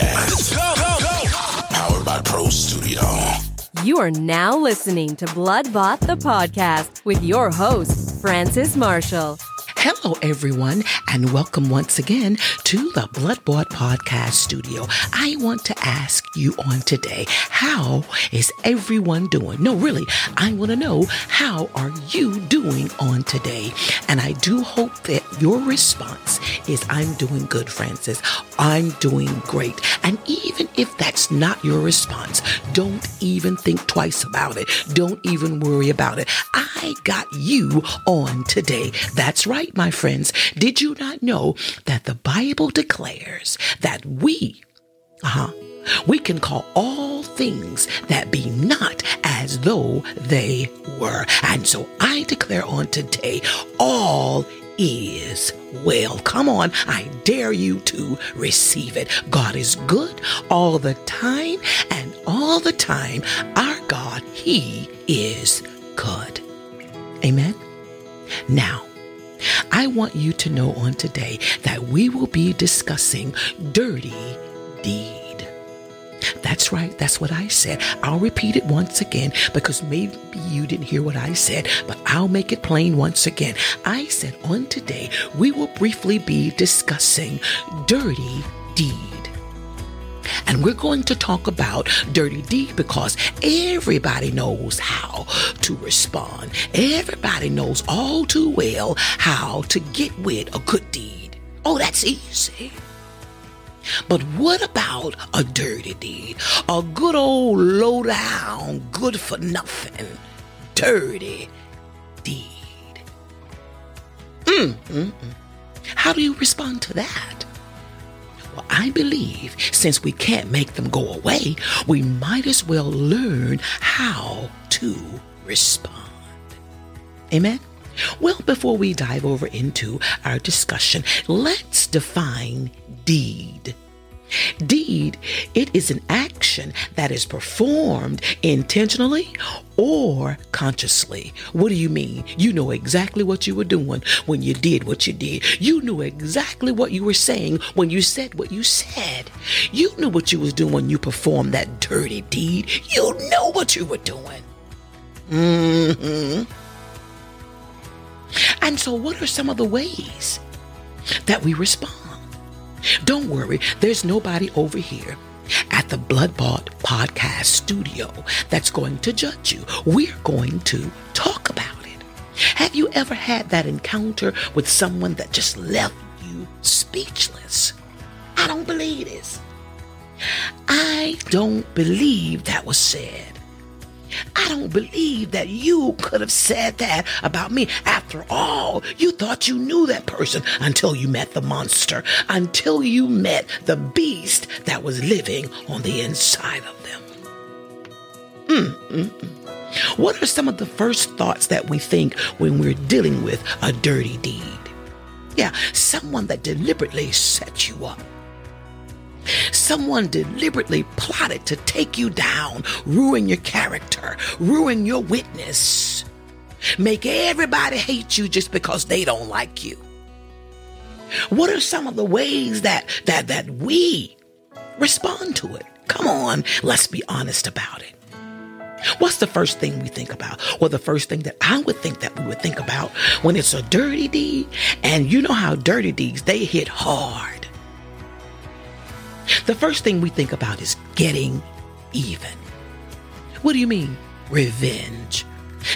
podcast. Go. Powered by Pro Studio. You are now listening to Bloodbot the podcast with your host, Francis Marshall. Hello, everyone, and welcome once again to the Bloodbought podcast studio. I want to ask you on today, how is everyone doing? No, really, I want to know, how are you doing on today? And I do hope that your response is, I'm doing good, Francis. I'm doing great. And even if that's not your response, don't even think twice about it. Don't even worry about it. I got you on today. That's right. My friends, did you not know that the Bible declares that we can call all things that be not as though they were? And so I declare on today, all is well. Come on, I dare you to receive it. God is good all the time, and all the time, our God, He is good. Amen. Now, I want you to know on today that we will be discussing dirty deed. That's right. That's what I said. I'll repeat it once again because maybe you didn't hear what I said, but I'll make it plain once again. I said on today, we will briefly be discussing dirty deed. And we're going to talk about dirty deed because everybody knows how to respond. Everybody knows all too well how to get with a good deed. Oh, that's easy. But what about a dirty deed? A good old low down, good for nothing, dirty deed. How do you respond to that? Well, I believe since we can't make them go away, we might as well learn how to respond. Amen? Well, before we dive over into our discussion, let's define deed. Deed, it is an action that is performed intentionally or consciously. What do you mean? You know exactly what you were doing when you did what you did. You knew exactly what you were saying when you said what you said. You knew what you was doing when you performed that dirty deed. You know what you were doing. And so what are some of the ways that we respond? Don't worry, there's nobody over here at the Bloodbought podcast studio that's going to judge you. We're going to talk about it. Have you ever had that encounter with someone that just left you speechless? I don't believe this. I don't believe that was said. I don't believe that you could have said that about me. After all, you thought you knew that person until you met the monster, until you met the beast that was living on the inside of them. What are some of the first thoughts that we think when we're dealing with a dirty deed? Yeah, someone that deliberately set you up. Someone deliberately plotted to take you down, ruin your character, ruin your witness, make everybody hate you just because they don't like you. What are some of the ways that we respond to it? Come on, let's be honest about it. What's the first thing we think about? Well, the first thing that I would think that we would think about when it's a dirty deed, and you know how dirty deeds, they hit hard. The first thing we think about is getting even. What do you mean? Revenge.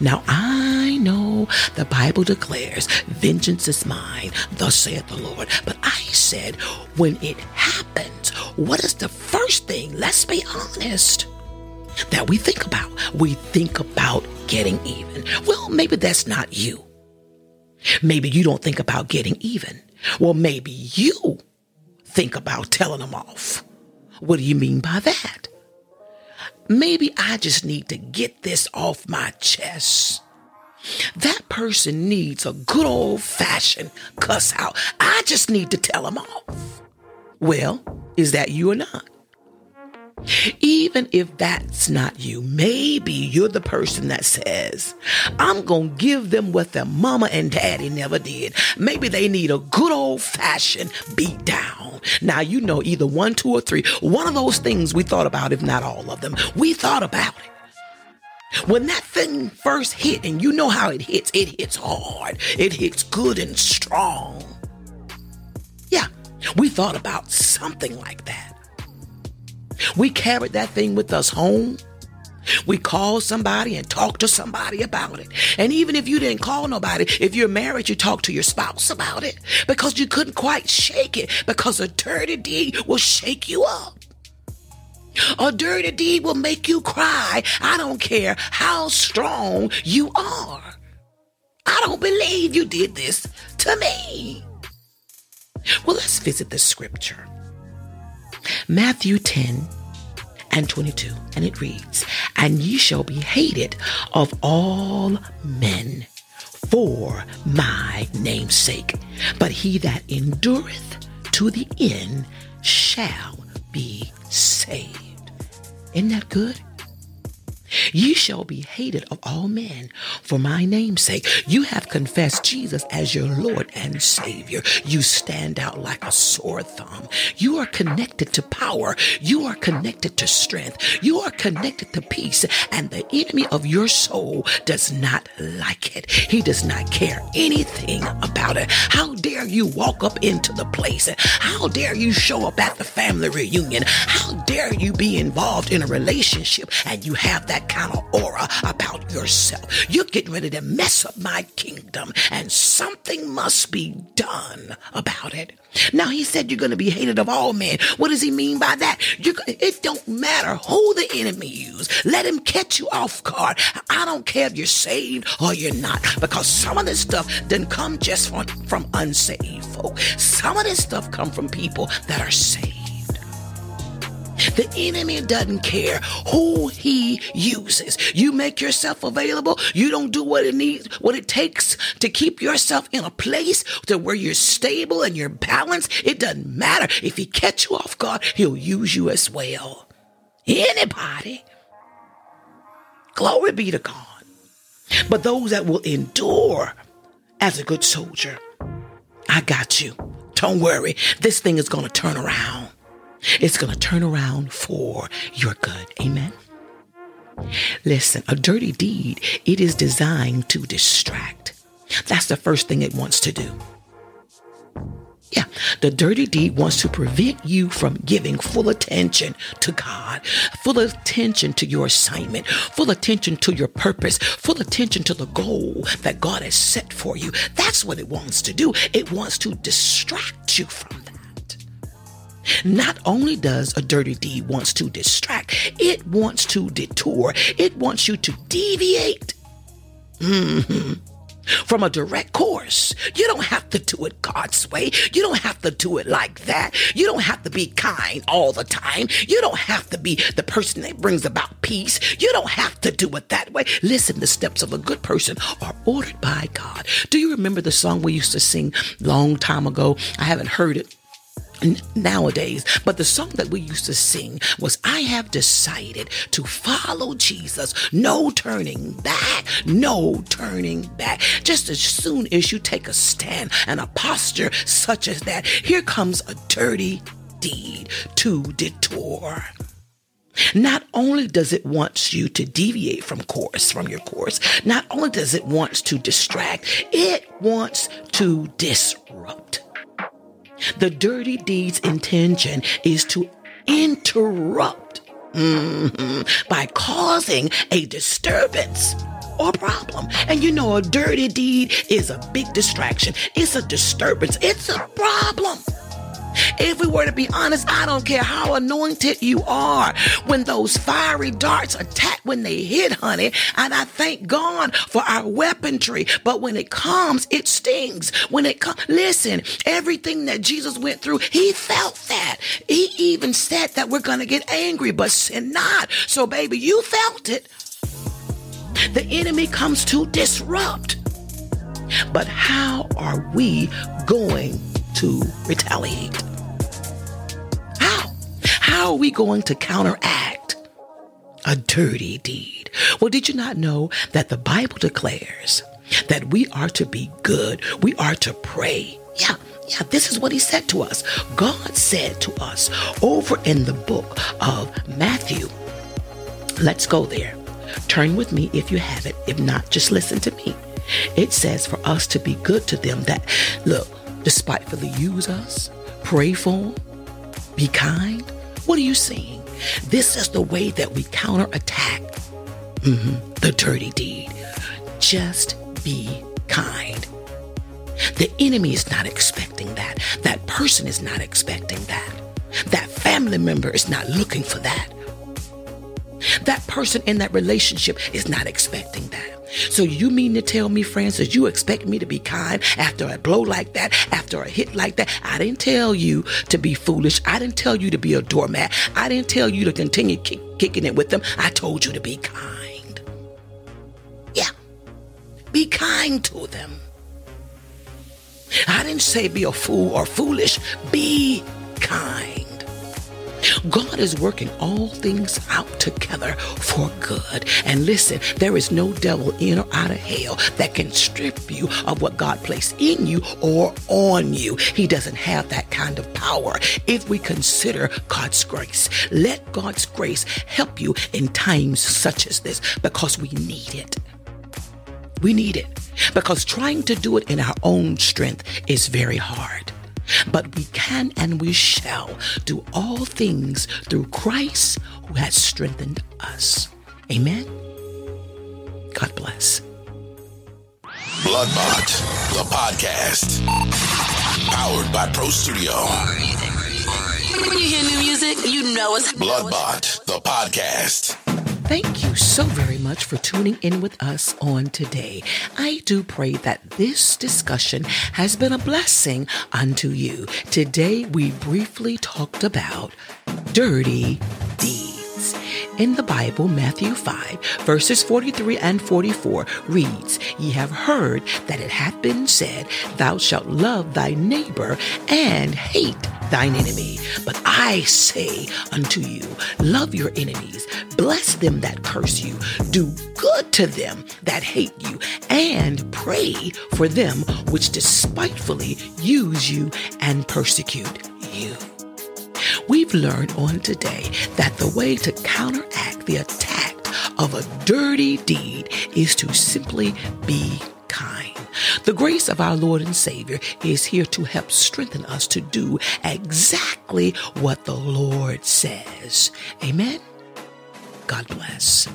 Now, I know the Bible declares, vengeance is mine, thus saith the Lord. But I said, when it happens, what is the first thing, let's be honest, that we think about? We think about getting even. Well, maybe that's not you. Maybe you don't think about getting even. Well, maybe you think about telling them off. What do you mean by that? Maybe I just need to get this off my chest. That person needs a good old-fashioned cuss out. I just need to tell them off. Well, is that you or not? Even if that's not you, maybe you're the person that says, I'm going to give them what their mama and daddy never did. Maybe they need a good old-fashioned beatdown. Now, you know, either 1, 2, or 3, one of those things we thought about, if not all of them. We thought about it. When that thing first hit, and you know how it hits hard. It hits good and strong. Yeah, we thought about something like that. We carried that thing with us home. We called somebody and talked to somebody about it. And even if you didn't call nobody, if you're married, you talk to your spouse about it because you couldn't quite shake it, because a dirty deed will shake you up. A dirty deed will make you cry. I don't care how strong you are. I don't believe you did this to me. Well, let's visit the scripture. Matthew 10 and 22, and it reads, And ye shall be hated of all men for my name's sake, but he that endureth to the end shall be saved. Isn't that good? Ye shall be hated of all men for my name's sake. You have confessed Jesus as your Lord and Savior. You stand out like a sore thumb. You are connected to power. You are connected to strength. You are connected to peace. And the enemy of your soul does not like it. He does not care anything about it. How dare you walk up into the place? How dare you show up at the family reunion? How dare you be involved in a relationship and you have that kind of aura about yourself? You're getting ready to mess up my kingdom, and something must be done about it. Now, he said you're going to be hated of all men. What does he mean by that? It don't matter who the enemy is. Let him catch you off guard. I don't care if you're saved or you're not, because some of this stuff didn't come just from unsaved folk. Some of this stuff come from people that are saved. The enemy doesn't care who he uses. You make yourself available. You don't do what it takes to keep yourself in a place to where you're stable and you're balanced. It doesn't matter. If he catch you off guard, he'll use you as well. Anybody. Glory be to God. But those that will endure as a good soldier, I got you. Don't worry. This thing is going to turn around. It's going to turn around for your good. Amen. Listen, a dirty deed, it is designed to distract. That's the first thing it wants to do. Yeah, the dirty deed wants to prevent you from giving full attention to God, full attention to your assignment, full attention to your purpose, full attention to the goal that God has set for you. That's what it wants to do. It wants to distract you from that. Not only does a dirty deed wants to distract, it wants to detour. It wants you to deviate from a direct course. You don't have to do it God's way. You don't have to do it like that. You don't have to be kind all the time. You don't have to be the person that brings about peace. You don't have to do it that way. Listen, the steps of a good person are ordered by God. Do you remember the song we used to sing long time ago? I haven't heard it nowadays, but the song that we used to sing was, I have decided to follow Jesus. No turning back. No turning back. Just as soon as you take a stand and a posture such as that, here comes a dirty deed to detour. Not only does it want you to deviate from your course, not only does it want to distract, it wants to disrupt. The dirty deed's intention is to interrupt by causing a disturbance or problem. And you know, a dirty deed is a big distraction. It's a disturbance. It's a problem. If we were to be honest, I don't care how anointed you are. When those fiery darts attack, when they hit, honey, and I thank God for our weaponry. But when it comes, it stings. When it comes, listen, everything that Jesus went through, he felt that. He even said that we're going to get angry, but sin not. So, baby, you felt it. The enemy comes to disrupt. But how are we going to retaliate? How? How How are we going to counteract a dirty deed? Well, did you not know that the Bible declares that we are to be good? We are to pray. Yeah, this is what he said to us. God said to us over in the book of Matthew. Let's go there. Turn with me if you have it. If not, just listen to me. It says for us to be good to them that, look, despitefully use us, pray for them, be kind. What are you seeing? This is the way that we counterattack the dirty deed. Just be kind. The enemy is not expecting that. That person is not expecting that. That family member is not looking for that. That person in that relationship is not expecting that. So you mean to tell me, Francis, you expect me to be kind after a blow like that, after a hit like that? I didn't tell you to be foolish. I didn't tell you to be a doormat. I didn't tell you to continue kicking it with them. I told you to be kind. Yeah. Be kind to them. I didn't say be a fool or foolish. Be kind. God is working all things out together for good. And listen, there is no devil in or out of hell that can strip you of what God placed in you or on you. He doesn't have that kind of power if we consider God's grace. Let God's grace help you in times such as this, because we need it. We need it, because trying to do it in our own strength is very hard. But we can and we shall do all things through Christ who has strengthened us. Amen. God bless. Bloodbot, the podcast. Powered by Pro Studio. When you hear new music, you know it's Bloodbot, the podcast. Thank you so very much for tuning in with us on today. I do pray that this discussion has been a blessing unto you. Today, we briefly talked about dirty deeds. In the Bible, Matthew 5, verses 43 and 44 reads, "Ye have heard that it hath been said, Thou shalt love thy neighbor and hate thine enemy. But I say unto you, love your enemies, bless them that curse you, do good to them that hate you, and pray for them which despitefully use you and persecute you." We've learned on today that the way to counteract the attack of a dirty deed is to simply be kind. The grace of our Lord and Savior is here to help strengthen us to do exactly what the Lord says. Amen. God bless.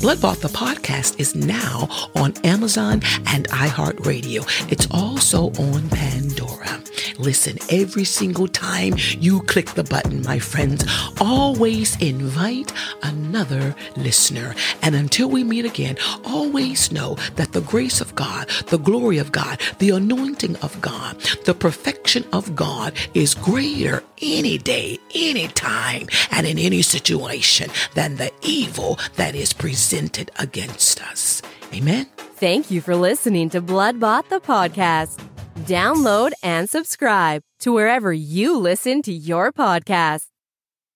Bloodbought, the podcast, is now on Amazon and iHeartRadio. It's also on Pandora. Listen, every single time you click the button, my friends, always invite another listener. And until we meet again, always know that the grace of God, the glory of God, the anointing of God, the perfection of God is greater any day, any time, and in any situation than the evil that is presented against us. Amen. Thank you for listening to Bloodbought, the podcast. Download and subscribe to wherever you listen to your podcasts.